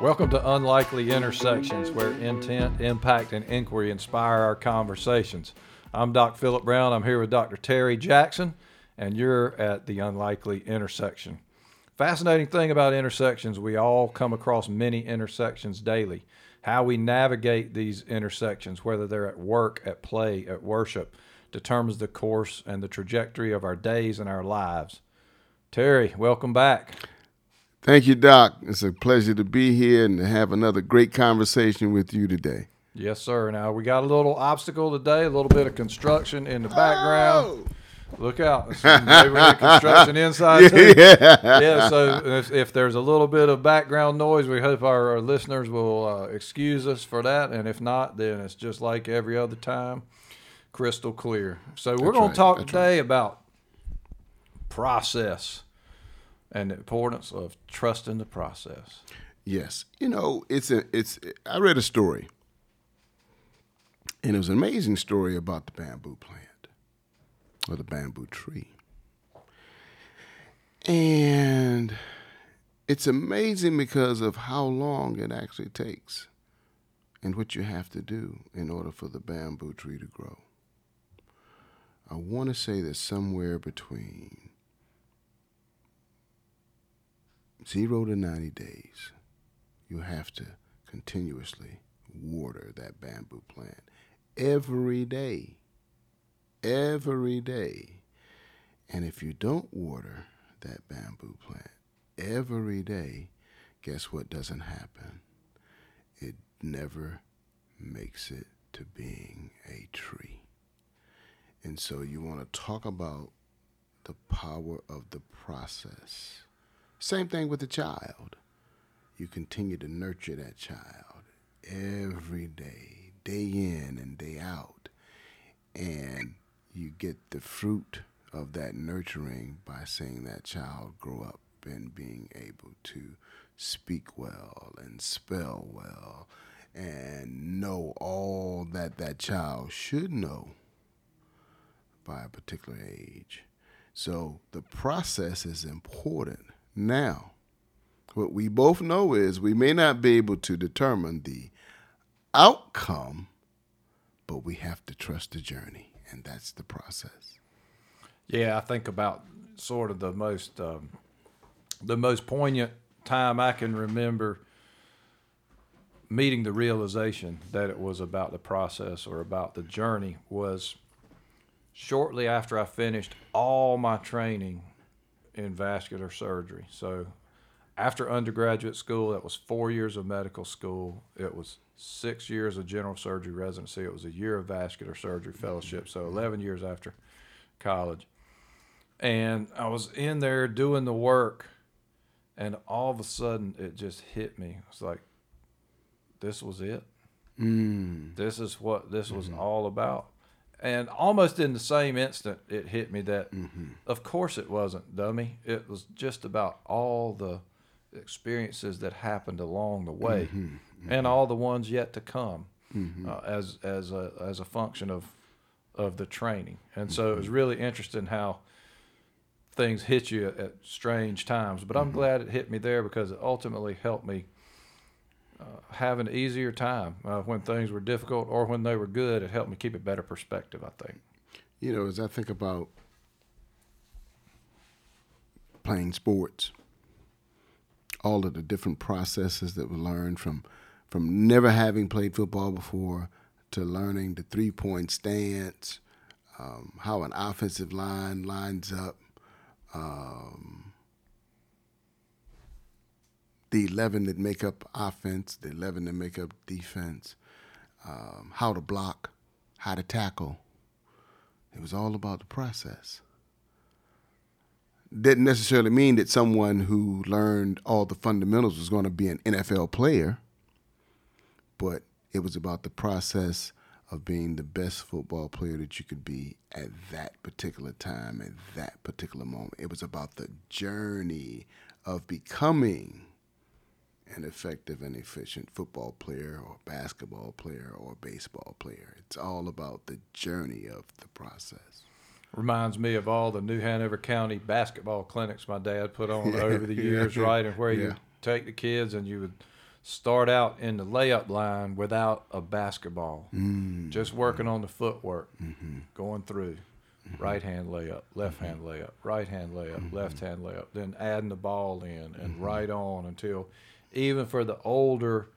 Welcome to Unlikely Intersections, where intent, impact, and inquiry inspire our conversations. I'm Dr. Philip Brown. I'm here with Dr. Terry Jackson, and you're at the Unlikely Intersection. Fascinating thing about intersections, we all come across many intersections daily. How we navigate these intersections, whether they're at work, at play, at worship, determines the course and the trajectory of our days and our lives. Terry, welcome back. Thank you, Doc. It's a pleasure to be here and to have another great conversation with you today. Yes, sir. Now, we got a little obstacle today, a little bit of construction in the background. Oh! Look out. Maybe we're construction inside. Yeah, so if there's a little bit of background noise, we hope our listeners will excuse us for that. And if not, then it's just like every other time, crystal clear. So we're going to talk today about process and the importance of trusting the process. Yes. You know, I read a story, and it was an amazing story about the bamboo plant or the bamboo tree. And it's amazing because of how long it actually takes and what you have to do in order for the bamboo tree to grow. I want to say that somewhere between 0 to 90 days, you have to continuously water that bamboo plant every day. And if you don't water that bamboo plant every day, guess what doesn't happen? It never makes it to being a tree. And so you want to talk about the power of the process. Same thing with the child. You continue to nurture that child every day, day in and day out. And you get the fruit of that nurturing by seeing that child grow up and being able to speak well and spell well and know all that child should know by a particular age. So the process is important. Now, what we both know is we may not be able to determine the outcome, but we have to trust the journey, and that's the process. Yeah, I think about sort of the most poignant time I can remember meeting the realization that it was about the process or about the journey was shortly after I finished all my training in vascular surgery. So after undergraduate school, that was 4 years of medical school. It was 6 years of general surgery residency. It was a year of vascular surgery fellowship. So 11 years after college. And I was in there doing the work, and all of a sudden it just hit me. It's like, this was it. This is what this was all about. And almost in the same instant, it hit me that, of course it wasn't, dummy. It was just about all the experiences that happened along the way, and all the ones yet to come, as a function of the training. And so it was really interesting how things hit you at strange times. But I'm glad it hit me there because it ultimately helped me have an easier time when things were difficult or when they were good. It helped me keep a better perspective, I think. You know, as I think about playing sports, all of the different processes that we learned from never having played football before to learning the three-point stance, how an offensive line lines up, the 11 that make up offense, the 11 that make up defense, how to block, how to tackle. It was all about the process. Didn't necessarily mean that someone who learned all the fundamentals was going to be an NFL player, but it was about the process of being the best football player that you could be at that particular time, at that particular moment. It was about the journey of becoming an effective and efficient football player or basketball player or baseball player. It's all about the journey of the process. Reminds me of all the New Hanover County basketball clinics my dad put on over the years, right? And where you take the kids and you would start out in the layup line without a basketball, just working on the footwork, going through right-hand layup, left-hand layup, right-hand layup, left-hand layup, then adding the ball in and right on until even for the older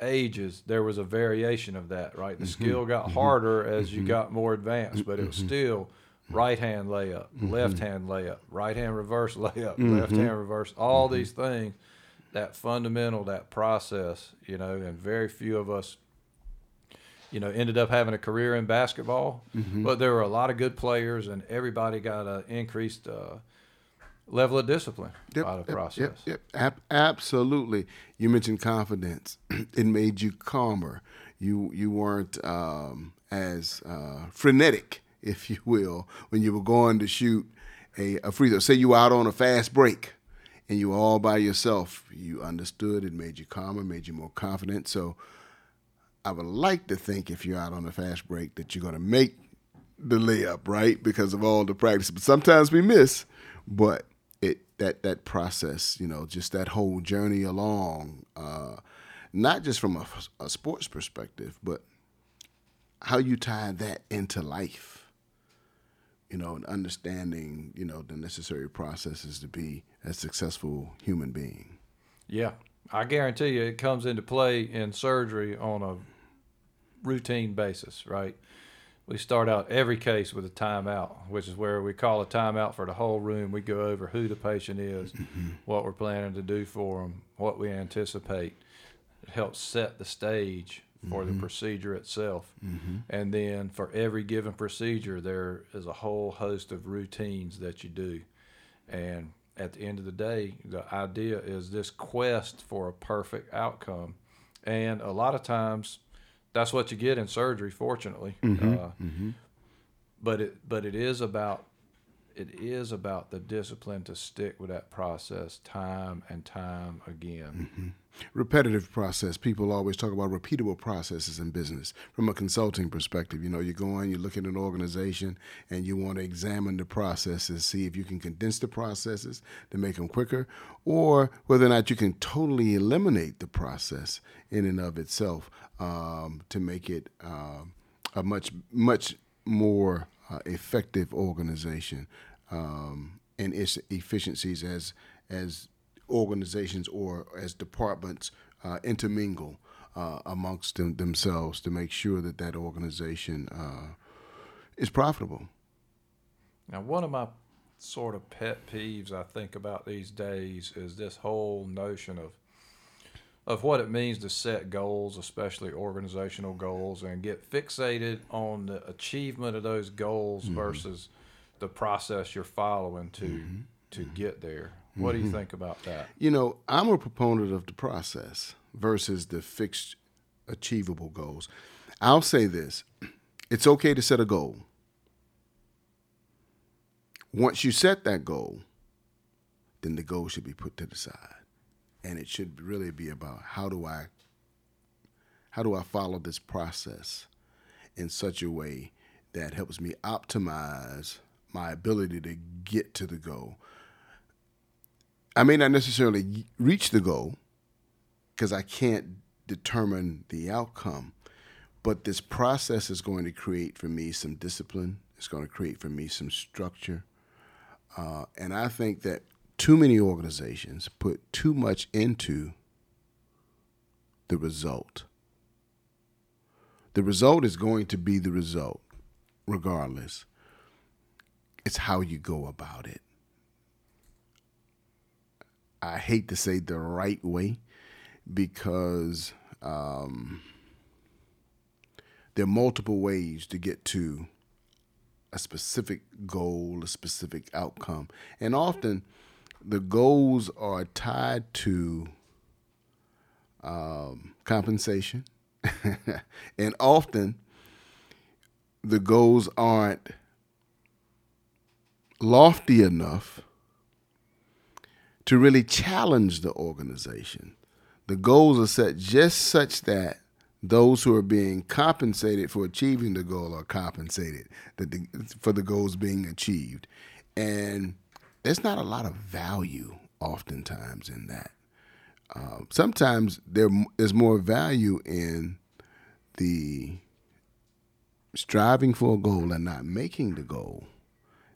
ages, there was a variation of that, right? The skill got harder as you got more advanced, but it was still right-hand layup, left-hand layup, right-hand reverse layup, left-hand reverse, all these things, that fundamental, that process, you know, and very few of us, you know, ended up having a career in basketball, but there were a lot of good players, and everybody got an increased level of discipline out of the process. Absolutely. You mentioned confidence. It made you calmer. You weren't as frenetic, if you will, when you were going to shoot a free throw. Say you were out on a fast break, and you were all by yourself. You understood. It made you calmer, made you more confident. So I would like to think if you're out on a fast break that you're going to make the layup, right, because of all the practice. But sometimes we miss. But it that process, you know, just that whole journey along, not just from a sports perspective, but how you tie that into life, you know, and understanding, you know, the necessary processes to be a successful human being. Yeah, I guarantee you it comes into play in surgery on a routine basis, right? We start out every case with a timeout, which is where we call a timeout for the whole room. We go over who the patient is, what we're planning to do for them, what we anticipate. It helps set the stage for the procedure itself. And then for every given procedure, there is a whole host of routines that you do. And at the end of the day, the idea is this quest for a perfect outcome. And a lot of times, that's what you get in surgery, fortunately. But it is about the discipline to stick with that process time and time again. Repetitive process. People always talk about repeatable processes in business. From a consulting perspective, you know, you go in, you look at an organization, and you want to examine the processes, see if you can condense the processes to make them quicker, or whether or not you can totally eliminate the process in and of itself to make it a much more effective organization, and its efficiencies as organizations or as departments intermingle amongst themselves to make sure that that organization is profitable. Now, one of my sort of pet peeves I think about these days is this whole notion of what it means to set goals, especially organizational goals, and get fixated on the achievement of those goals versus the process you're following to get there. What do you think about that? You know, I'm a proponent of the process versus the fixed achievable goals. I'll say this. It's okay to set a goal. Once you set that goal, then the goal should be put to the side. And it should really be about how do I follow this process in such a way that helps me optimize my ability to get to the goal. I may not necessarily reach the goal because I can't determine the outcome, but this process is going to create for me some discipline. It's going to create for me some structure. And I think that too many organizations put too much into the result. The result is going to be the result, regardless. It's how you go about it. I hate to say the right way because there are multiple ways to get to a specific goal, a specific outcome. And often the goals are tied to compensation. And often the goals aren't lofty enough to really challenge the organization. The goals are set just such that those who are being compensated for achieving the goal are compensated for the goals being achieved. And there's not a lot of value oftentimes in that. sometimes there is more value in the striving for a goal and not making the goal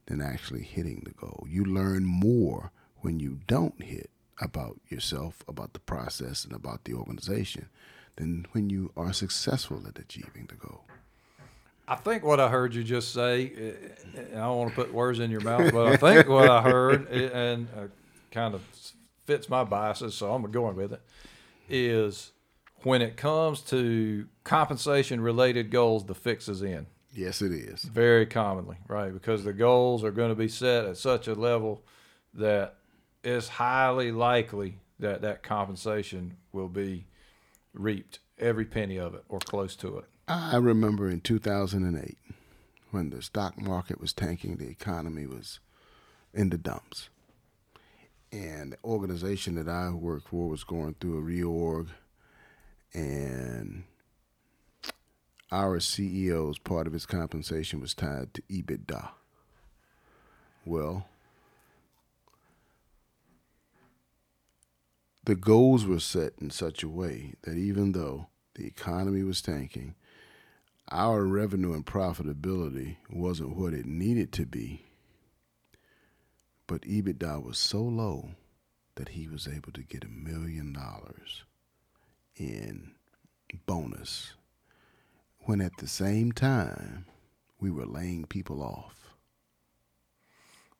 than actually hitting the goal. You learn more when you don't hit about yourself, about the process, and about the organization than when you are successful at achieving the goal. I think what I heard you just say, and I don't want to put words in your mouth, but I think what I heard, and kind of fits my biases, so I'm going with it, is when it comes to compensation-related goals, the fix is in. Yes, it is. Very commonly, right, because the goals are going to be set at such a level that it's highly likely that that compensation will be reaped, every penny of it or close to it. I remember in 2008 when the stock market was tanking, the economy was in the dumps. And the organization that I worked for was going through a reorg, and our CEO's part of his compensation was tied to EBITDA. Well, the goals were set in such a way that even though the economy was tanking, our revenue and profitability wasn't what it needed to be, but EBITDA was so low that he was able to get $1 million in bonus, when at the same time we were laying people off.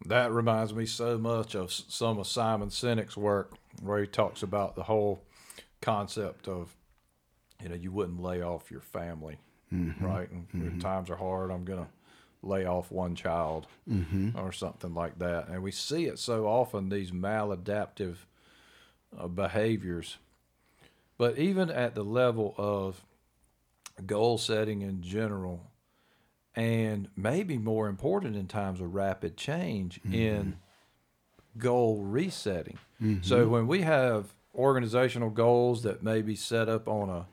That reminds me so much of some of Simon Sinek's work, where he talks about the whole concept of, you know, you wouldn't lay off your family, mm-hmm. right? And mm-hmm. if times are hard, I'm going to lay off one child mm-hmm. or something like that. And we see it so often, these maladaptive behaviors. But even at the level of goal setting in general, and maybe more important in times of rapid change mm-hmm. in goal resetting. Mm-hmm. So when we have organizational goals that may be set up on a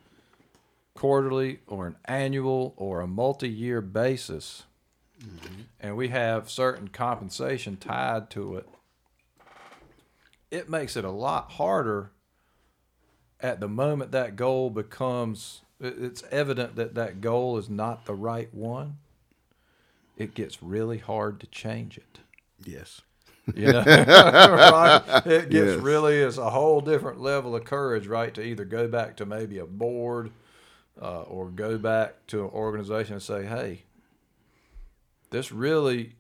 quarterly or an annual or a multi-year basis, mm-hmm. and we have certain compensation tied to it, it makes it a lot harder at the moment that goal becomes, it's evident that that goal is not the right one. It gets really hard to change it. Yes. You know, right? It gets yes. really is a whole different level of courage, right? To either go back to maybe a board or go back to an organization and say, hey, this really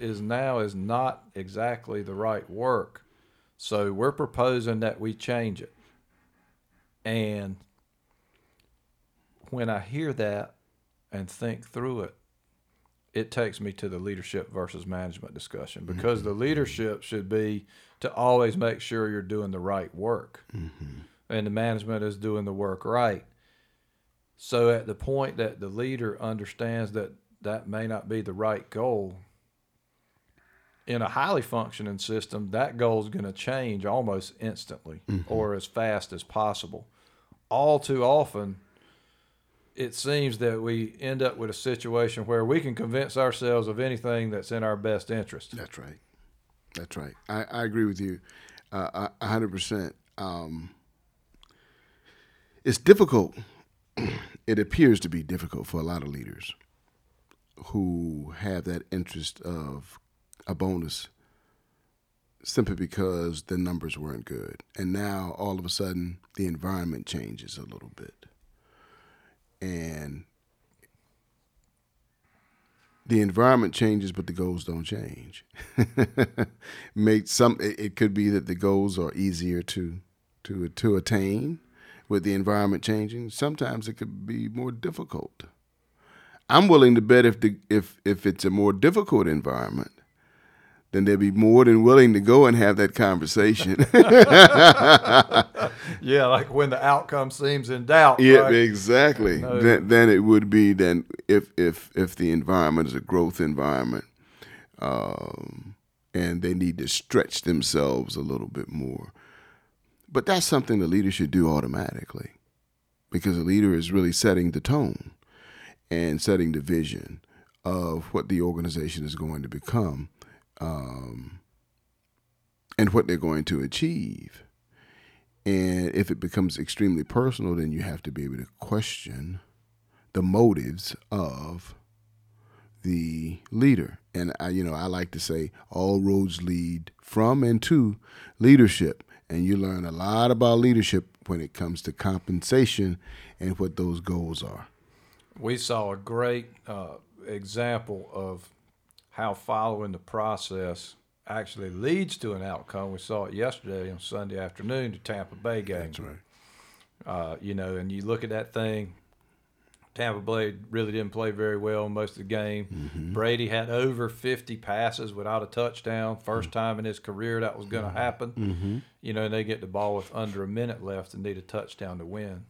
is not exactly the right work. So we're proposing that we change it. And when I hear that and think through it, it takes me to the leadership versus management discussion, because mm-hmm. the leadership should be to always make sure you're doing the right work mm-hmm. and the management is doing the work right. So at the point that the leader understands that that may not be the right goal, in a highly functioning system, that goal is going to change almost instantly mm-hmm. or as fast as possible. All too often, it seems that we end up with a situation where we can convince ourselves of anything that's in our best interest. That's right. That's right. I agree with you 100%. It's difficult. It appears to be difficult for a lot of leaders who have that interest of a bonus simply because the numbers weren't good. And now all of a sudden the environment changes a little bit. And the environment changes, but the goals don't change. It could be that the goals are easier to attain with the environment changing. Sometimes it could be more difficult. I'm willing to bet if it's a more difficult environment, then they'd be more than willing to go and have that conversation. Yeah, like when the outcome seems in doubt. Yeah, right? Exactly. No. Then it would be then if the environment is a growth environment, and they need to stretch themselves a little bit more. But that's something the leader should do automatically, because the leader is really setting the tone and setting the vision of what the organization is going to become. And what they're going to achieve. And if it becomes extremely personal, then you have to be able to question the motives of the leader. And I like to say all roads lead from and to leadership. And you learn a lot about leadership when it comes to compensation and what those goals are. We saw a great example of how following the process actually leads to an outcome. We saw it yesterday on Sunday afternoon, the Tampa Bay game. That's right. And you look at that thing, Tampa Bay really didn't play very well most of the game. Mm-hmm. Brady had over 50 passes without a touchdown. First time in his career that was going to happen. Mm-hmm. And they get the ball with under a minute left and need a touchdown to win.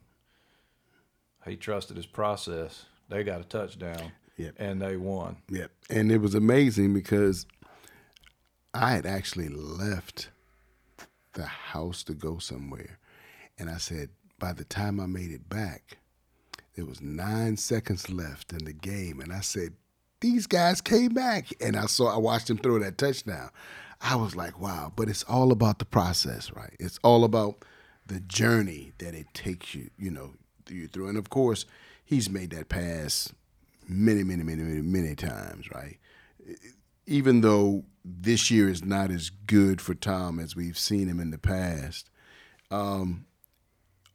He trusted his process. They got a touchdown, and they won. Yep. And it was amazing because I had actually left the house to go somewhere. And I said, by the time I made it back, there was 9 seconds left in the game. And I said, these guys came back. And I watched them throw that touchdown. I was like, wow. But it's all about the process, right? It's all about the journey that it takes you, you through. And, of course, he's made that pass many, many, many, many, many times, right? Even though this year is not as good for Tom as we've seen him in the past,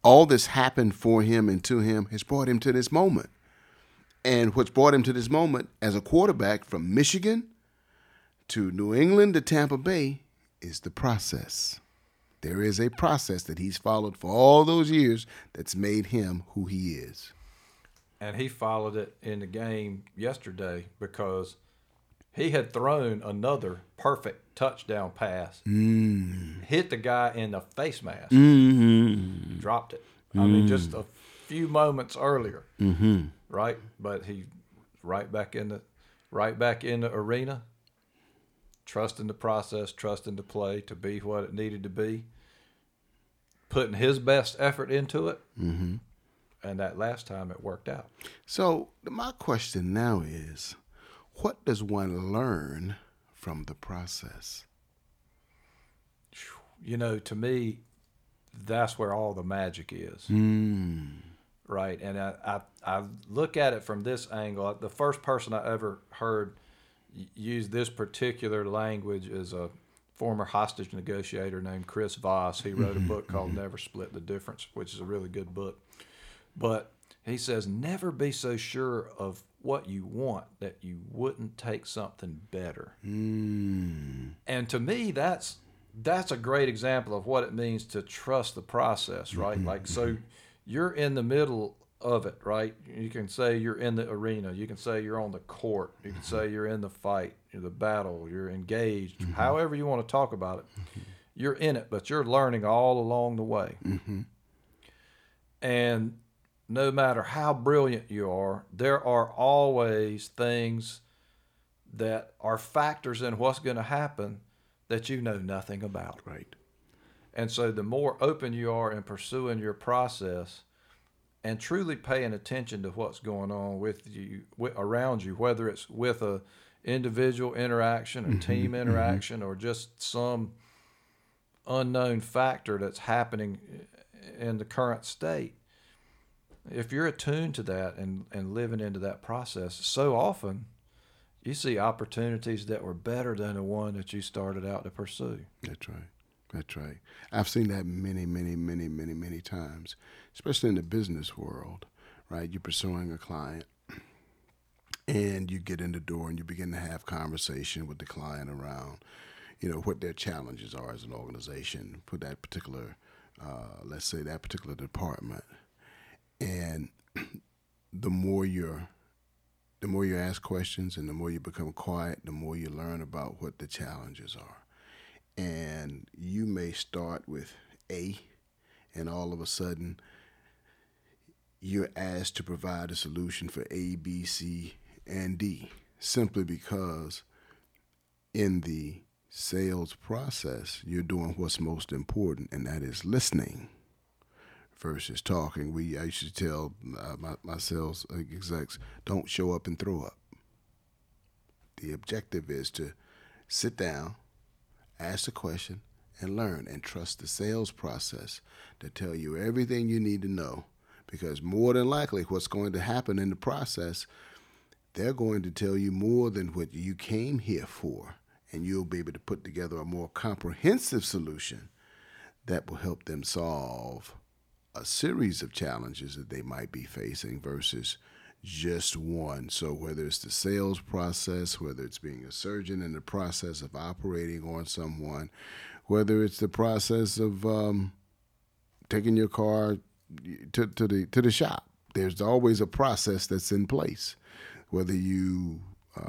all this happened for him and to him has brought him to this moment. And what's brought him to this moment as a quarterback from Michigan to New England to Tampa Bay is the process. There is a process that he's followed for all those years that's made him who he is. And he followed it in the game yesterday because he had thrown another perfect touchdown pass, hit the guy in the face mask, dropped it. I mean, just a few moments earlier, right? But he right back in the arena, trusting the process, trusting the play to be what it needed to be, putting his best effort into it, and that last time it worked out. So my question now is, what does one learn from the process? To me, that's where all the magic is, right? And I look at it from this angle. The first person I ever heard use this particular language is a former hostage negotiator named Chris Voss. He wrote a book called Never Split the Difference, which is a really good book. But he says, never be so sure of what you want that you wouldn't take something better. And to me, that's a great example of what it means to trust the process, right? Like, so you're in the middle of it, right? You can say you're in the arena. You can say you're on the court. You can say you're in the fight, the battle, you're engaged. However you want to talk about it, you're in it, but you're learning all along the way. And no matter how brilliant you are, there are always things that are factors in what's going to happen that you know nothing about. Right. And so the more open you are in pursuing your process and truly paying attention to what's going on with you, around you, whether it's with a individual interaction or team interaction or just some unknown factor that's happening in the current state, if you're attuned to that and living into that process, so often you see opportunities that were better than the one that you started out to pursue. That's right. That's right. I've seen that many, many, many, many, many times, especially in the business world, right? You're pursuing a client and you get in the door and you begin to have conversation with the client around, what their challenges are as an organization for that particular, let's say that particular department. And the more you ask questions and the more you become quiet, the more you learn about what the challenges are. And you may start with A, and all of a sudden you're asked to provide a solution for A, B, C, and D, simply because in the sales process, you're doing what's most important, and that is listening versus talking. I used to tell my sales execs, don't show up and throw up. The objective is to sit down, ask the question, and learn and trust the sales process to tell you everything you need to know, because more than likely what's going to happen in the process, they're going to tell you more than what you came here for, and you'll be able to put together a more comprehensive solution that will help them solve a series of challenges that they might be facing versus just one. So whether it's the sales process, whether it's being a surgeon in the process of operating on someone, whether it's the process of taking your car to the shop, there's always a process that's in place. Whether you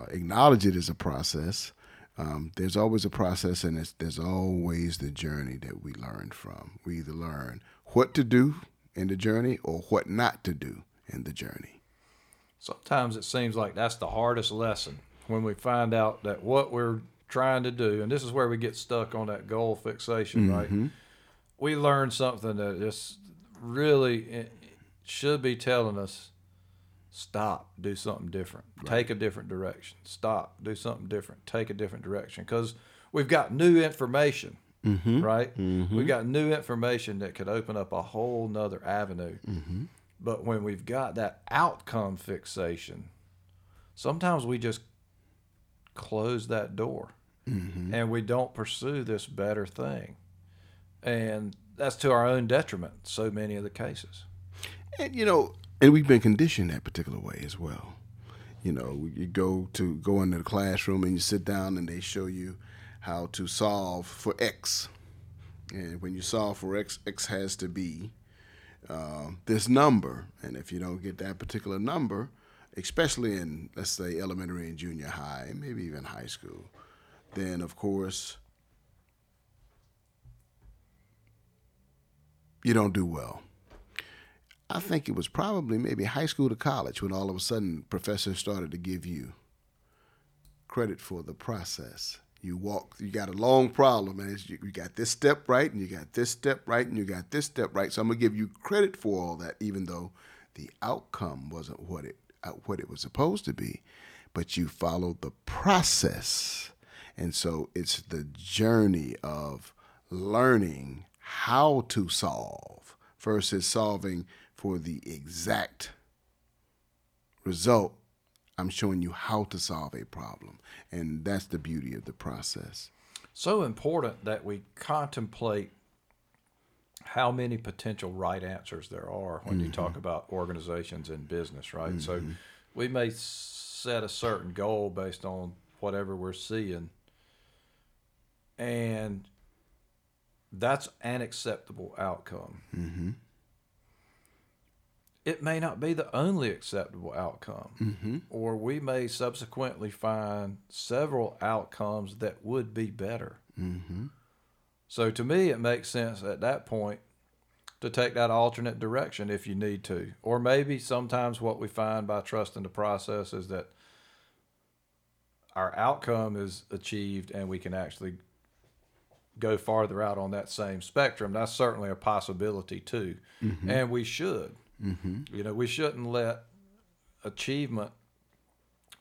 acknowledge it as a process, there's always a process, and there's always the journey that we learn from. We either learn what to do in the journey or what not to do in the journey. Sometimes it seems like that's the hardest lesson, when we find out that what we're trying to do, and this is where we get stuck on that goal fixation, right? We learn something that just really should be telling us, stop, do something different, take a different direction, stop, do something different, take a different direction, because we've got new information, right? We've got new information that could open up a whole nother avenue. But when we've got that outcome fixation, sometimes we just close that door and we don't pursue this better thing. And that's to our own detriment, so many of the cases. And, you know, and we've been conditioned that particular way as well. You know, you go into the classroom and you sit down and they show you how to solve for X. And when you solve for X, X has to be this number. And if you don't get that particular number, especially in, let's say, elementary and junior high, and maybe even high school, then, of course, you don't do well. I think it was probably maybe high school to college when all of a sudden professors started to give you credit for the process. You got a long problem, and you got this step right, and you got this step right, and you got this step right. So I'm gonna give you credit for all that, even though the outcome wasn't what it was supposed to be, but you followed the process. And so it's the journey of learning how to solve versus solving for the exact result. I'm showing you how to solve a problem, and that's the beauty of the process. So important that we contemplate how many potential right answers there are when you talk about organizations and business, right? So we may set a certain goal based on whatever we're seeing, and that's an acceptable outcome. It may not be the only acceptable outcome, or we may subsequently find several outcomes that would be better. So to me, it makes sense at that point to take that alternate direction if you need to. Or maybe sometimes what we find by trusting the process is that our outcome is achieved and we can actually go farther out on that same spectrum. That's certainly a possibility too. And we should. You know, we shouldn't let achievement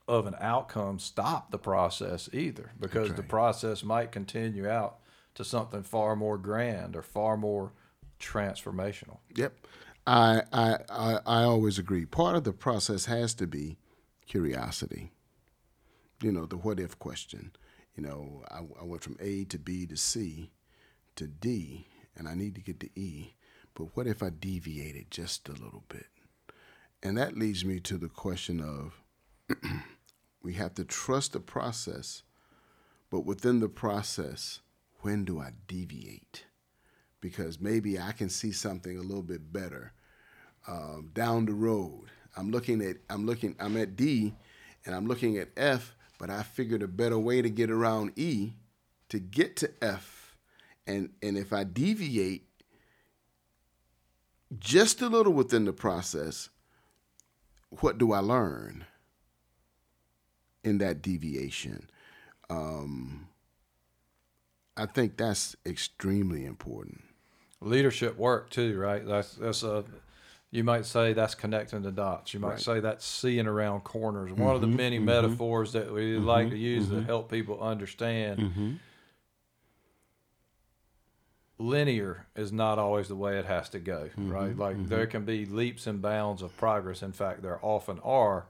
of an outcome stop the process either, because the process might continue out to something far more grand or far more transformational. I always agree. Part of the process has to be curiosity. You know, the what if question. You know, I went from A to B to C to D, and I need to get to E. But what if I deviated just a little bit? And that leads me to the question of we have to trust the process, but within the process, when do I deviate? Because maybe I can see something a little bit better down the road. I'm at D and I'm looking at F, but I figured a better way to get around E to get to F. And if I deviate just a little within the process, what do I learn in that deviation? I think that's extremely important. Leadership work too, right? That's you might say that's connecting the dots. You might say that's seeing around corners. One of the many metaphors that we like to use to help people understand linear is not always the way it has to go, right? Like there can be leaps and bounds of progress. In fact, there often are.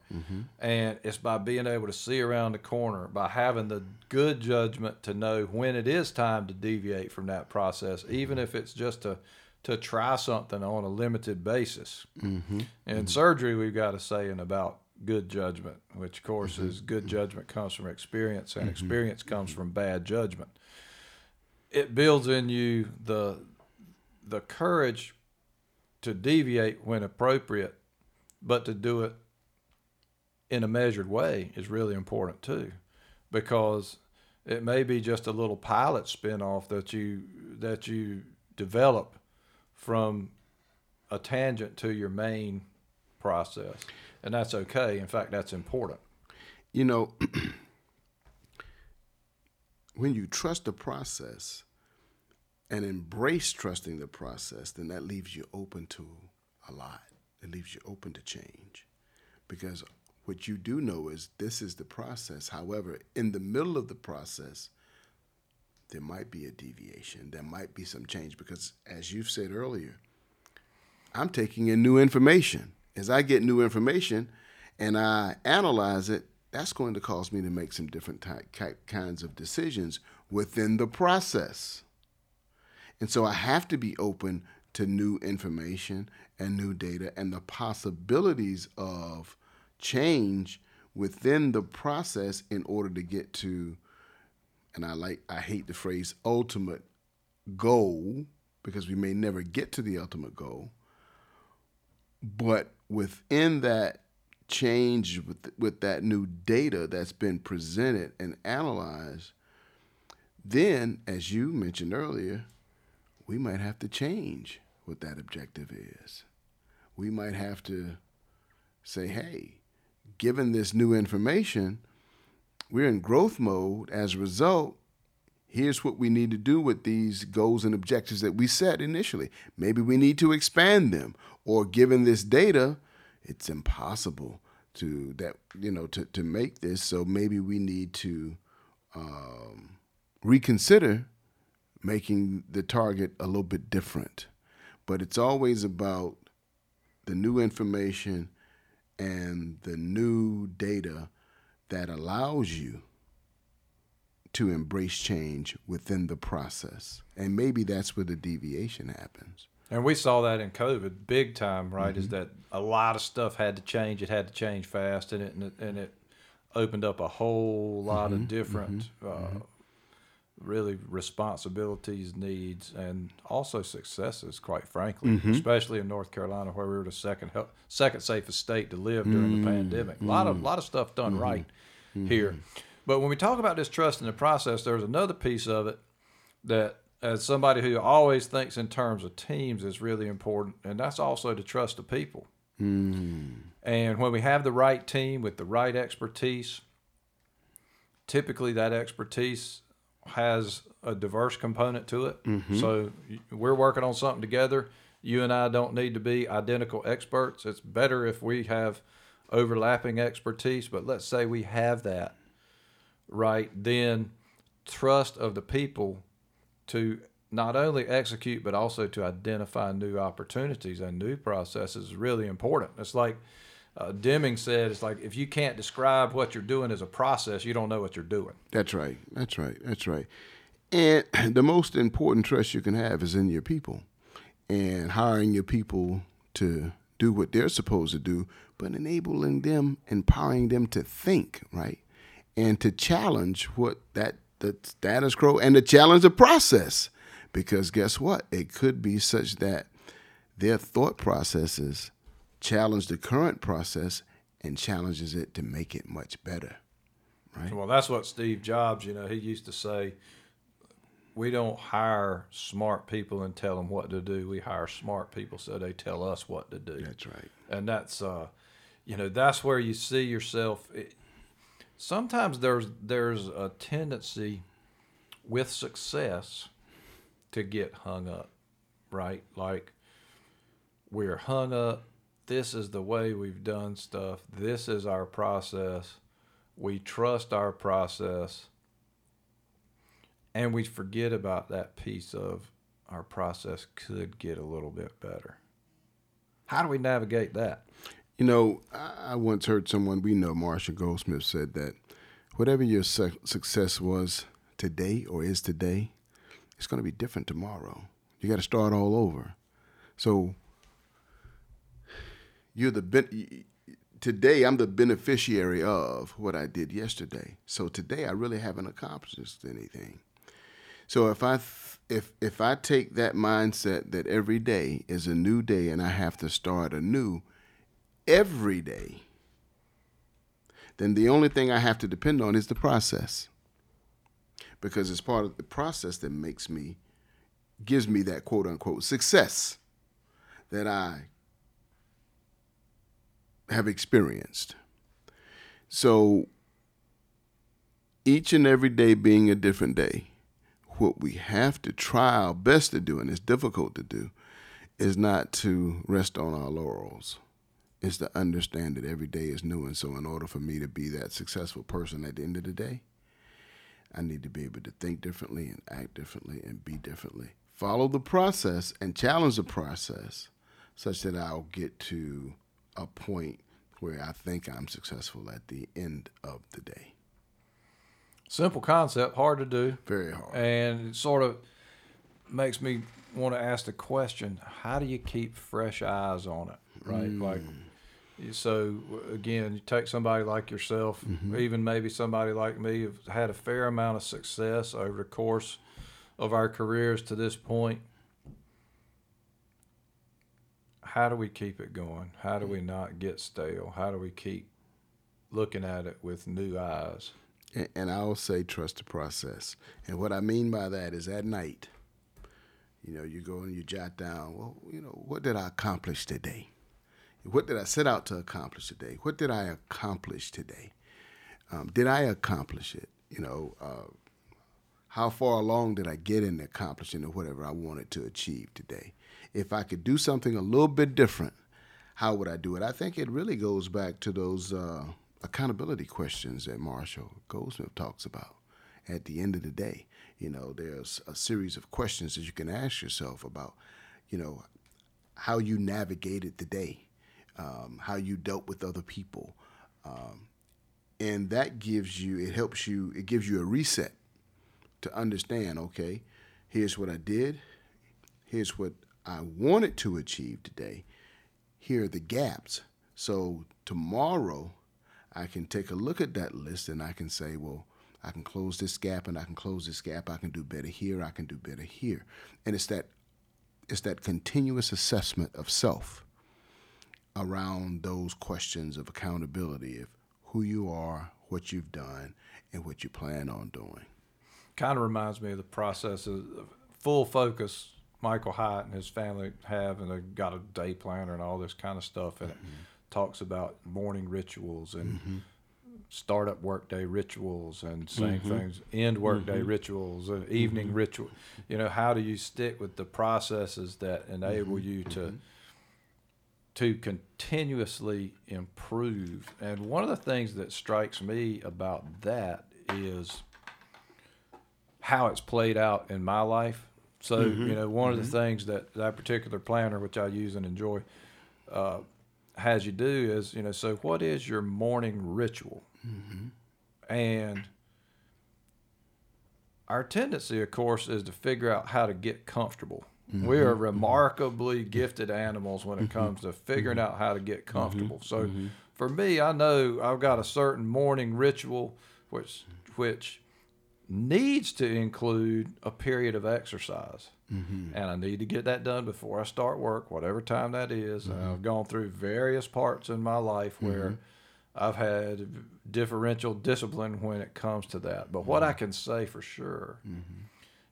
And it's by being able to see around the corner, by having the good judgment to know when it is time to deviate from that process, even if it's just to try something on a limited basis. In surgery, we've got a saying about good judgment, which of course is good judgment comes from experience, and experience comes from bad judgment. It builds in you the courage to deviate when appropriate, but to do it in a measured way is really important too, because it may be just a little pilot spin-off that you develop from a tangent to your main process, and that's okay. In fact, that's important. You know, when you trust the process and embrace trusting the process, then that leaves you open to a lot. It leaves you open to change, because what you do know is this is the process. However, in the middle of the process, there might be a deviation. There might be some change, because as you've said earlier, I'm taking in new information. As I get new information and I analyze it, that's going to cause me to make some different kinds of decisions within the process. And so I have to be open to new information and new data and the possibilities of change within the process in order to get to, and I hate the phrase ultimate goal, because we may never get to the ultimate goal, but within that change, with that new data that's been presented and analyzed, then, as you mentioned earlier, we might have to change what that objective is. We might have to say, hey, given this new information, we're in growth mode. As a result, here's what we need to do with these goals and objectives that we set initially. Maybe we need to expand them, or given this data, it's impossible to make this. So maybe we need to reconsider making the target a little bit different. But it's always about the new information and the new data that allows you to embrace change within the process. And maybe that's where the deviation happens. And we saw that in COVID big time, right? Is that a lot of stuff had to change. It had to change fast, and it opened up a whole lot of different, really, responsibilities, needs, and also successes, quite frankly, especially in North Carolina, where we were the second safest state to live during the pandemic. A lot of stuff done right here. But when we talk about this trust in the process, there's another piece of it that, as somebody who always thinks in terms of teams, is really important, and that's also to trust the people. And when we have the right team with the right expertise, typically that expertise has a diverse component to it. So we're working on something together. You and I don't need to be identical experts. It's better if we have overlapping expertise, but let's say we have that, right? Then trust of the people to not only execute, but also to identify new opportunities and new processes is really important. It's like Deming said, it's like if you can't describe what you're doing as a process, you don't know what you're doing. That's right. And the most important trust you can have is in your people, and hiring your people to do what they're supposed to do, but enabling them, empowering them to think, right? And to challenge what the status quo, and to challenge the process, because guess what? It could be such that their thought processes challenge the current process and challenges it to make it much better, right? Well, that's what Steve Jobs, he used to say, we don't hire smart people and tell them what to do. We hire smart people so they tell us what to do. That's right. And that's, that's where you see yourself. Sometimes there's a tendency with success to get hung up, right? Like, we're hung up. This is the way we've done stuff. This is our process. We trust our process. And we forget about that piece of our process could get a little bit better. How do we navigate that? You know, I once heard someone we know, Marshall Goldsmith, said that whatever your success was today or is today, it's going to be different tomorrow. You got to start all over. So you're the today I'm the beneficiary of what I did yesterday. So today I really haven't accomplished anything. So if I take that mindset that every day is a new day and I have to start anew every day, then the only thing I have to depend on is the process, because it's part of the process that gives me that quote unquote success that I have experienced. So each and every day being a different day, what we have to try our best to do, and it's difficult to do, is not to rest on our laurels. It's to understand that every day is new. And so in order for me to be that successful person at the end of the day, I need to be able to think differently and act differently and be differently. Follow the process and challenge the process such that I'll get to a point where I think I'm successful at the end of the day. Simple concept, hard to do. Very hard. And it sort of makes me want to ask the question, how do you keep fresh eyes on it, right? Like, so again, you take somebody like yourself, even maybe somebody like me, who've had a fair amount of success over the course of our careers to this point. How do we keep it going? How do we not get stale? How do we keep looking at it with new eyes? And I'll say trust the process. And what I mean by that is at night, you know, you go and you jot down, well, you know, what did I accomplish today? What did I set out to accomplish today? What did I accomplish today? Did I accomplish it? You know, how far along did I get in accomplishing whatever I wanted to achieve today? If I could do something a little bit different, how would I do it? I think it really goes back to those accountability questions that Marshall Goldsmith talks about. At the end of the day, you know, there's a series of questions that you can ask yourself about, you know, how you navigated the day, how you dealt with other people. And that gives you a reset to understand, okay, here's what I did. Here's what I wanted to achieve today. Here are the gaps. So tomorrow I can take a look at that list and I can say, well, I can close this gap and I can close this gap. I can do better here. I can do better here. And it's that continuous assessment of self around those questions of accountability, of who you are, what you've done, and what you plan on doing. Kind of reminds me of the process of full focus Michael Hyatt and his family have, and they've got a day planner and all this kind of stuff. And it talks about morning rituals and start up workday rituals and same things, end workday rituals, and evening ritual. You know, how do you stick with the processes that enable you to continuously improve? And one of the things that strikes me about that is how it's played out in my life. So, you know, one of the things that that particular planner, which I use and enjoy, has you do is, you know, so what is your morning ritual? And our tendency, of course, is to figure out how to get comfortable. We are remarkably gifted animals when it comes to figuring out how to get comfortable. So for me, I know I've got a certain morning ritual, which needs to include a period of exercise. And I need to get that done before I start work, whatever time that is. And I've gone through various parts in my life where I've had differential discipline when it comes to that. But what I can say for sure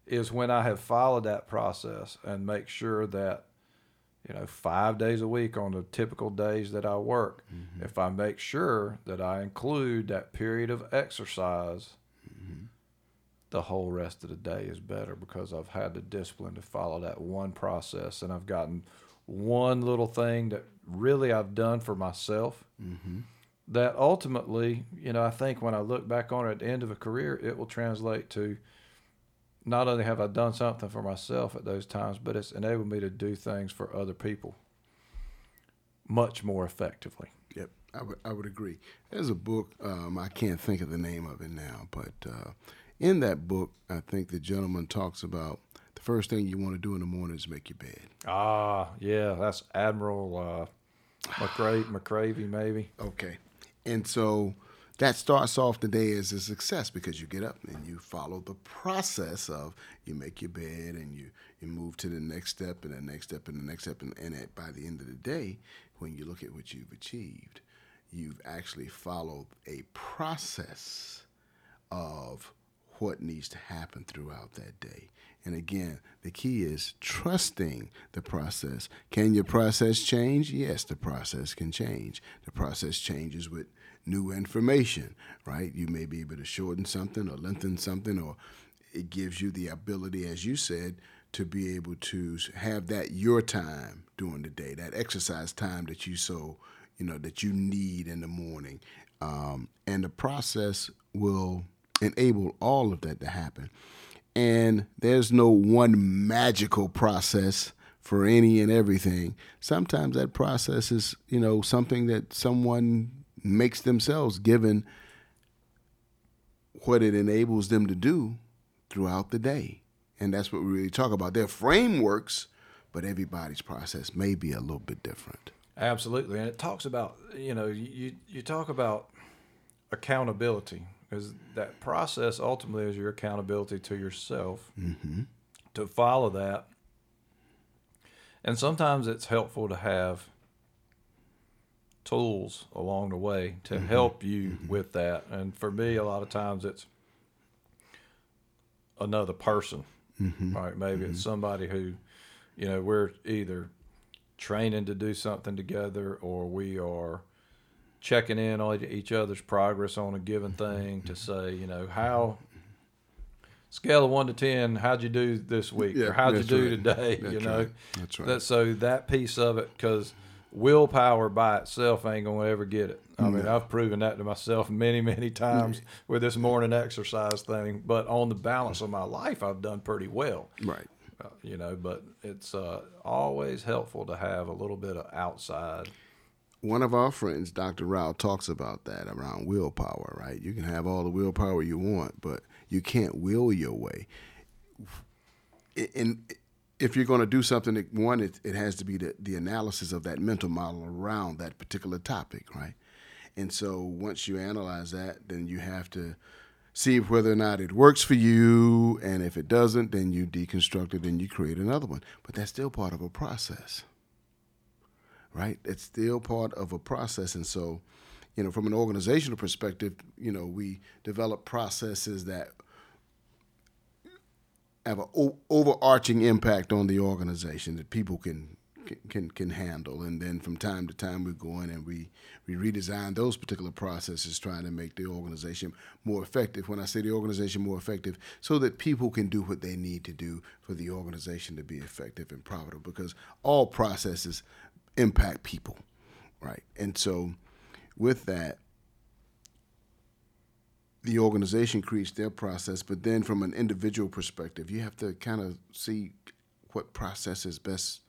is when I have followed that process and make sure that, you know, 5 days a week on the typical days that I work, if I make sure that I include that period of exercise, the whole rest of the day is better because I've had the discipline to follow that one process, and I've gotten one little thing that really I've done for myself that ultimately, you know, I think when I look back on it at the end of a career, it will translate to not only have I done something for myself at those times, but it's enabled me to do things for other people much more effectively. Yep, I would agree. There's a book, I can't think of the name of it now, but in that book, I think the gentleman talks about the first thing you want to do in the morning is make your bed. Ah, yeah, that's Admiral McCravey, maybe. Okay, and so that starts off the day as a success because you get up and you follow the process of you make your bed and you move to the next step and the next step and the next step. And by the end of the day, when you look at what you've achieved, you've actually followed a process of what needs to happen throughout that day. And again, the key is trusting the process. Can your process change? Yes, the process can change. The process changes with new information, right? You may be able to shorten something or lengthen something, or it gives you the ability, as you said, to be able to have that your time during the day, that exercise time that you that you need in the morning. And the process will enable all of that to happen. And there's no one magical process for any and everything. Sometimes that process is, something that someone makes themselves given what it enables them to do throughout the day. And that's what we really talk about. They're frameworks, but everybody's process may be a little bit different. Absolutely. And it talks about, you talk about accountability, because that process ultimately is your accountability to yourself, mm-hmm. to follow that. And sometimes it's helpful to have tools along the way to mm-hmm. help you mm-hmm. with that. And for me, a lot of times it's another person, mm-hmm. right? Maybe mm-hmm. it's somebody who, we're either training to do something together, or we are checking in on each other's progress on a given thing to say, how, scale of 1 to 10, how'd you do this week? Yeah, or how'd you do right. today? That's right. That's right. So that piece of it, because willpower by itself ain't going to ever get it. I mean, I've proven that to myself many, many times with this morning exercise thing. But on the balance of my life, I've done pretty well. Right. But it's always helpful to have a little bit of outside. One of our friends, Dr. Rao, talks about that around willpower, right? You can have all the willpower you want, but you can't will your way. And if you're going to do something, it has to be the analysis of that mental model around that particular topic, right? And so once you analyze that, then you have to see whether or not it works for you, and if it doesn't, then you deconstruct it and you create another one. But that's still part of a process, right? It's still part of a process. And so, from an organizational perspective, we develop processes that have an overarching impact on the organization that people can handle. And then from time to time we go in and we redesign those particular processes, trying to make the organization more effective. When I say the organization more effective, so that people can do what they need to do for the organization to be effective and profitable, because all processes impact people, right? And so with that, the organization creates their process, but then from an individual perspective, you have to kind of see what process is best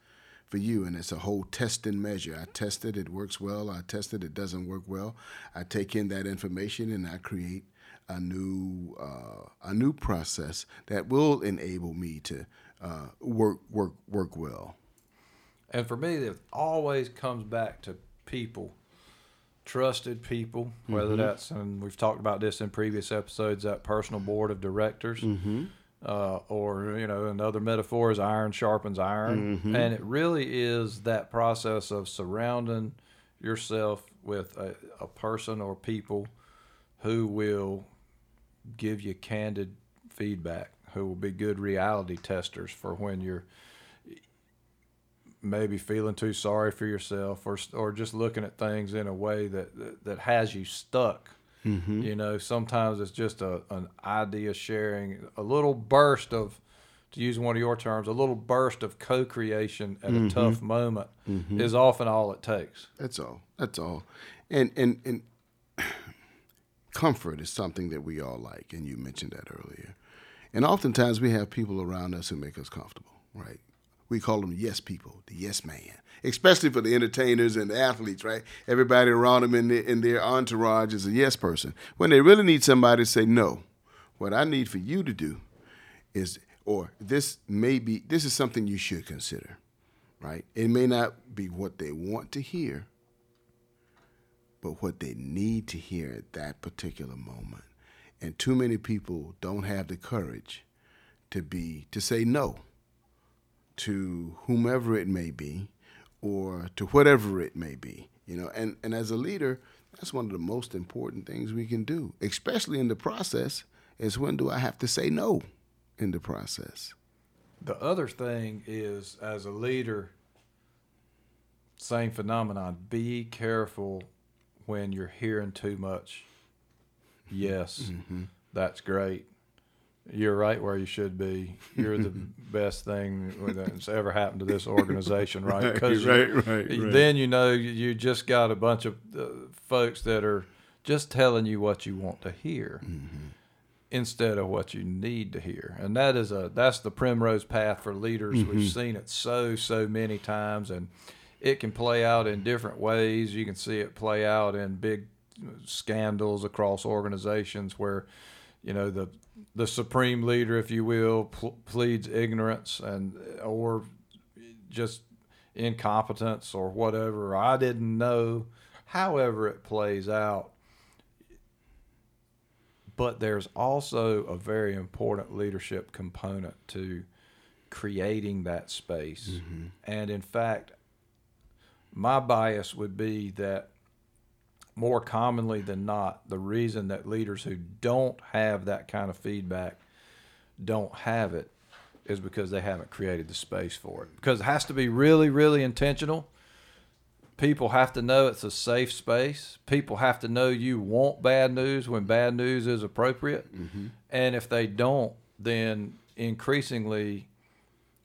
for you, and it's a whole test and measure. I test it works well. I test it doesn't work well. I take in that information and I create a new process that will enable me to work well. And for me, it always comes back to people. Trusted people, whether mm-hmm. that's, and we've talked about this in previous episodes, that personal board of directors, mm-hmm. Or another metaphor is iron sharpens iron, mm-hmm. and it really is that process of surrounding yourself with a person or people who will give you candid feedback, who will be good reality testers for when you're maybe feeling too sorry for yourself, or just looking at things in a way that has you stuck. Mm-hmm. Sometimes it's just an idea sharing, a little burst of, to use one of your terms, a little burst of co-creation at mm-hmm. a tough moment mm-hmm. is often all it takes. That's all. And comfort is something that we all like, and you mentioned that earlier. And oftentimes we have people around us who make us comfortable, right? We call them yes people, the yes man, especially for the entertainers and the athletes, right? Everybody around them in their entourage is a yes person. When they really need somebody to say, no, what I need for you to do is, or this is something you should consider, right? It may not be what they want to hear, but what they need to hear at that particular moment. And too many people don't have the courage to say no to whomever it may be, or to whatever it may be, you know. And as a leader, that's one of the most important things we can do, especially in the process, is when do I have to say no in the process? The other thing is, as a leader, same phenomenon, be careful when you're hearing too much. Yes, mm-hmm. That's great. You're right where you should be. You're the best thing that's ever happened to this organization, right? Right. Then you know you just got a bunch of folks that are just telling you what you want to hear mm-hmm. instead of what you need to hear, and that's the primrose path for leaders. Mm-hmm. We've seen it so many times, and it can play out in different ways. You can see it play out in big scandals across organizations where, you know, the supreme leader, if you will, pleads ignorance or just incompetence or whatever. I didn't know. However it plays out. But there's also a very important leadership component to creating that space. Mm-hmm. And in fact, my bias would be that more commonly than not, the reason that leaders who don't have that kind of feedback don't have it is because they haven't created the space for it. Because it has to be really, really intentional. People have to know it's a safe space. People have to know you want bad news when bad news is appropriate. Mm-hmm. And if they don't, then increasingly,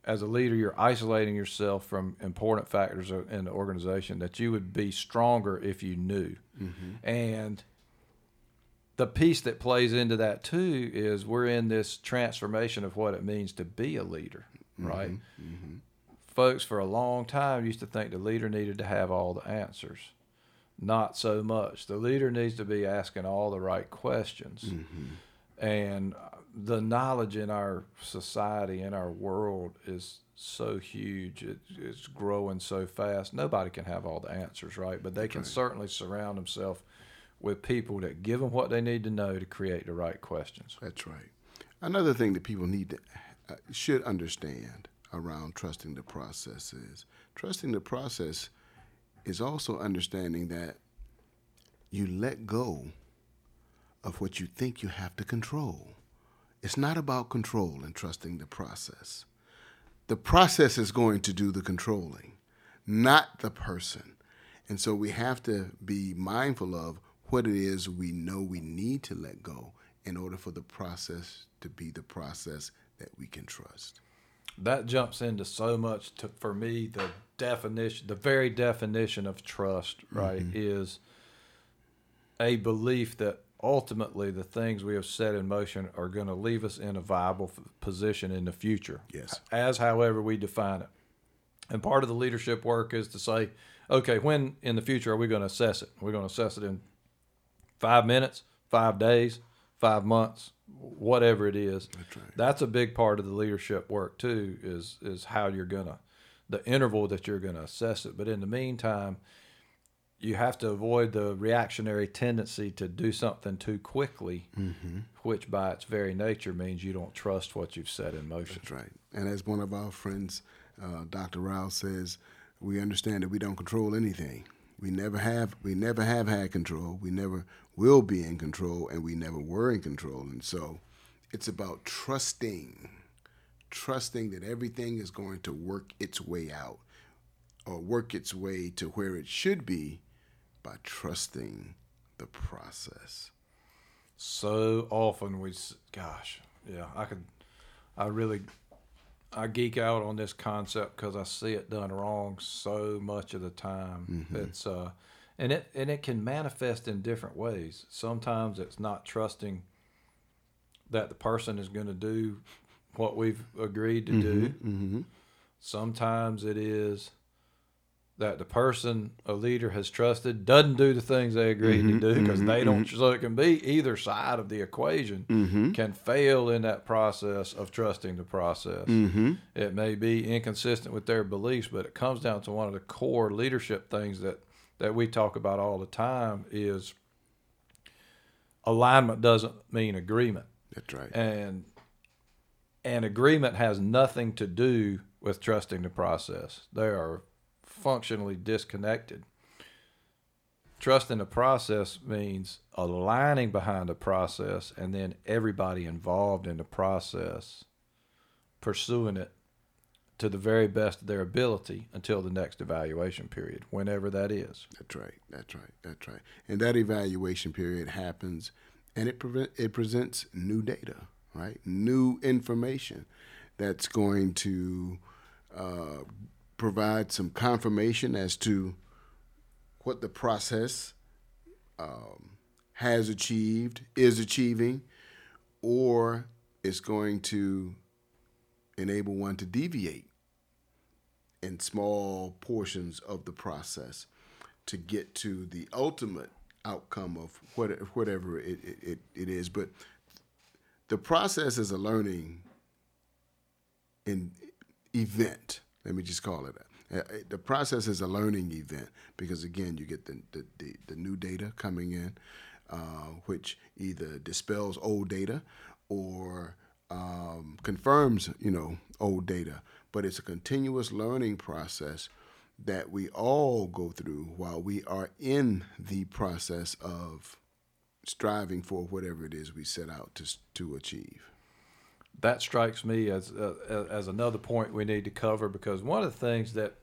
as a leader, you're isolating yourself from important factors in the organization that you would be stronger if you knew. Mm-hmm. And the piece that plays into that too is we're in this transformation of what it means to be a leader, mm-hmm. right? Mm-hmm. Folks for a long time used to think the leader needed to have all the answers. Not so much. The leader needs to be asking all the right questions. Mm-hmm. And the knowledge in our society, in our world, is so huge. It's growing so fast. Nobody can have all the answers, right? But they can certainly surround themselves with people that give them what they need to know to create the right questions. That's right. Another thing that people need to should understand around trusting the process is also understanding that you let go of what you think you have to control. It's not about control and trusting the process. The process is going to do the controlling, not the person. And so we have to be mindful of what it is we know we need to let go in order for the process to be the process that we can trust. That jumps into so much for me, the very definition of trust, right, mm-hmm. is a belief that ultimately, the things we have set in motion are going to leave us in a viable position in the future. Yes. As however we define it. And part of the leadership work is to say, okay, when in the future are we going to assess it? We're going to assess it in 5 minutes, 5 days, 5 months, whatever it is. That's right. That's a big part of the leadership work too, is how you're going to, the interval that you're going to assess it. But in the meantime, you have to avoid the reactionary tendency to do something too quickly, mm-hmm. which by its very nature means you don't trust what you've set in motion. That's right. And as one of our friends, Dr. Rao says, we understand that we don't control anything. We never have had control. We never will be in control, and we never were in control. And so it's about trusting that everything is going to work its way out or work its way to where it should be, by trusting the process. So often I geek out on this concept because I see it done wrong so much of the time. Mm-hmm. It's and it can manifest in different ways. Sometimes it's not trusting that the person is going to do what we've agreed to do. Mm-hmm. Sometimes it is that the person a leader has trusted doesn't do the things they agreed to do because they don't. So it can be either side of the equation can fail in that process of trusting the process. Mm-hmm. It may be inconsistent with their beliefs, but it comes down to one of the core leadership things that we talk about all the time is alignment doesn't mean agreement. That's right. And agreement has nothing to do with trusting the process. They are functionally disconnected. Trusting the process means aligning behind the process and then everybody involved in the process pursuing it to the very best of their ability until the next evaluation period, whenever that is. That's right. And that evaluation period happens and it presents new data, right? New information that's going to provide some confirmation as to what the process has achieved, is achieving, or is going to enable one to deviate in small portions of the process to get to the ultimate outcome of whatever it is. But the process is a learning event. Let me just call it that. The process is a learning event because, again, you get the new data coming in, which either dispels old data or confirms, old data. But it's a continuous learning process that we all go through while we are in the process of striving for whatever it is we set out to achieve. That strikes me as another point we need to cover because one of the things that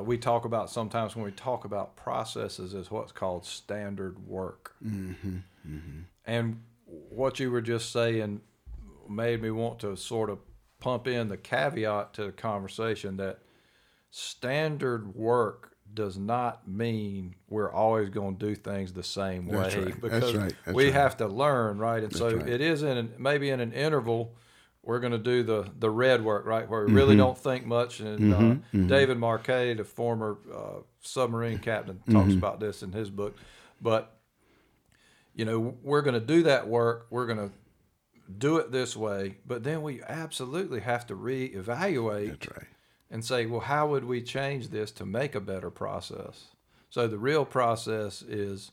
we talk about sometimes when we talk about processes is what's called standard work. Mm-hmm, mm-hmm. And what you were just saying made me want to sort of pump in the caveat to the conversation that standard work does not mean we're always going to do things the same way. That's right. Because we have to learn, right? And so it is in an interval we're going to do the red work, right, where we really don't think much. And David Marquet, the former submarine captain, talks about this in his book. But, we're going to do that work. We're going to do it this way. But then we absolutely have to reevaluate. That's right. And say, well, how would we change this to make a better process? So the real process is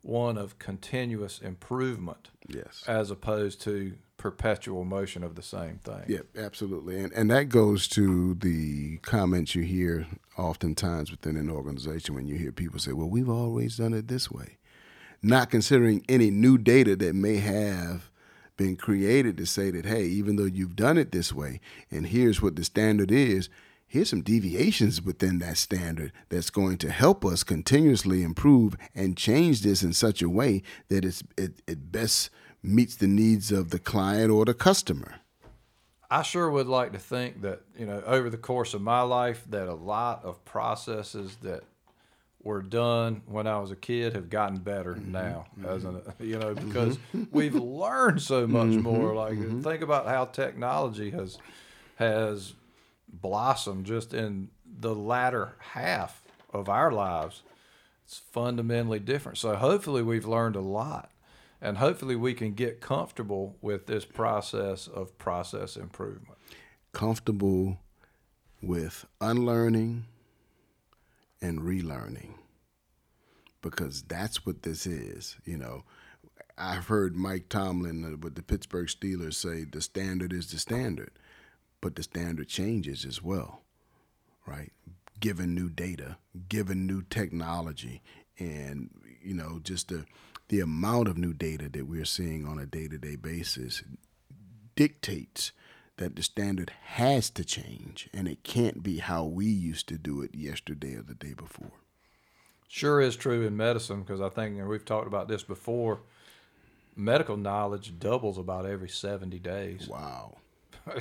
one of continuous improvement, yes, as opposed to perpetual motion of the same thing. Yep, absolutely. And that goes to the comments you hear oftentimes within an organization when you hear people say, well, we've always done it this way, not considering any new data that may have been created to say that, hey, even though you've done it this way, and here's what the standard is, here's some deviations within that standard that's going to help us continuously improve and change this in such a way that it best meets the needs of the client or the customer. I sure would like to think that, over the course of my life, that a lot of processes that were done when I was a kid have gotten better now, because we've learned so much more. Like, think about how technology has blossom just in the latter half of our lives. It's fundamentally different. So hopefully we've learned a lot, and hopefully we can get comfortable with this process of process improvement. Comfortable with unlearning and relearning, because that's what this is. I've heard Mike Tomlin with the Pittsburgh Steelers say the standard is the standard. But the standard changes as well, right? Given new data, given new technology, and, just the amount of new data that we're seeing on a day-to-day basis dictates that the standard has to change, and it can't be how we used to do it yesterday or the day before. Sure is true in medicine, because I think, and we've talked about this before, medical knowledge doubles about every 70 days. Wow.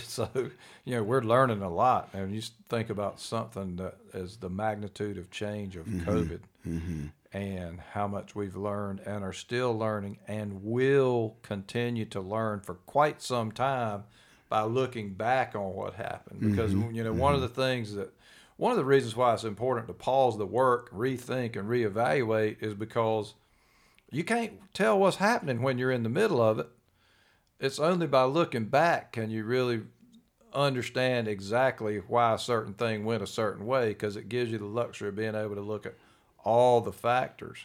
So, we're learning a lot. And you think about something that is the magnitude of change of COVID and how much we've learned and are still learning and will continue to learn for quite some time by looking back on what happened. Because, one of the reasons why it's important to pause the work, rethink, and reevaluate is because you can't tell what's happening when you're in the middle of it. It's only by looking back can you really understand exactly why a certain thing went a certain way, because it gives you the luxury of being able to look at all the factors,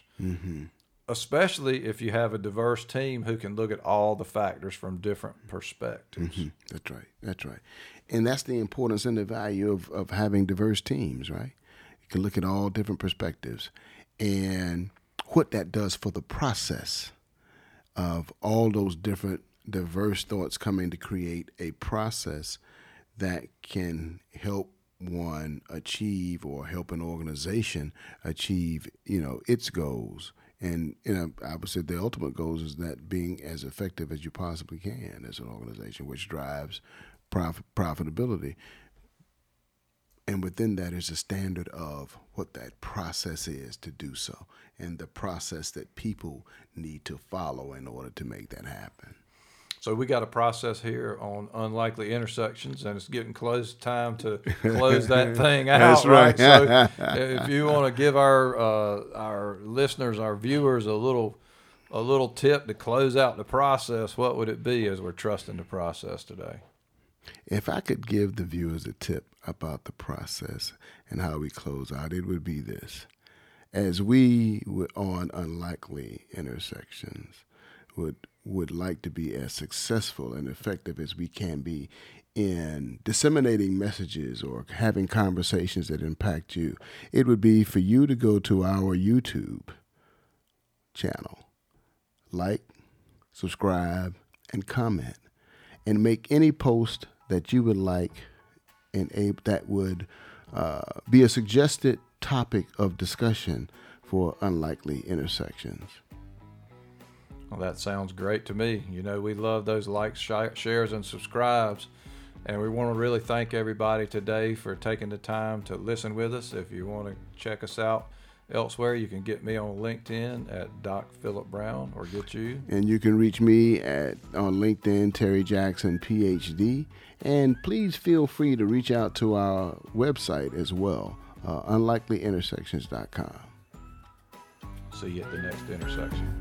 especially if you have a diverse team who can look at all the factors from different perspectives. That's right. That's right. And that's the importance and the value of having diverse teams, right? You can look at all different perspectives and what that does for the process of all those different diverse thoughts coming to create a process that can help one achieve or help an organization achieve, its goals. And, I would say the ultimate goals is that being as effective as you possibly can as an organization, which drives profitability. And within that is a standard of what that process is to do so, and the process that people need to follow in order to make that happen. So we got a process here on Unlikely Intersections, and it's getting close time to close that thing out. That's right. So if you want to give our listeners, our viewers, a little tip to close out the process, what would it be as we're trusting the process today? If I could give the viewers a tip about the process and how we close out, it would be this. As we were on Unlikely Intersections, would like to be as successful and effective as we can be in disseminating messages or having conversations that impact you, it would be for you to go to our YouTube channel, like, subscribe, and comment, and make any post that you would like and that would be a suggested topic of discussion for Unlikely Intersections. Well, that sounds great to me. We love those likes, shares, and subscribes. And we want to really thank everybody today for taking the time to listen with us. If you want to check us out elsewhere, you can get me on LinkedIn at Doc Philip Brown, or get you. And you can reach me on LinkedIn, Terry Jackson, PhD. And please feel free to reach out to our website as well, unlikelyintersections.com. See you at the next intersection.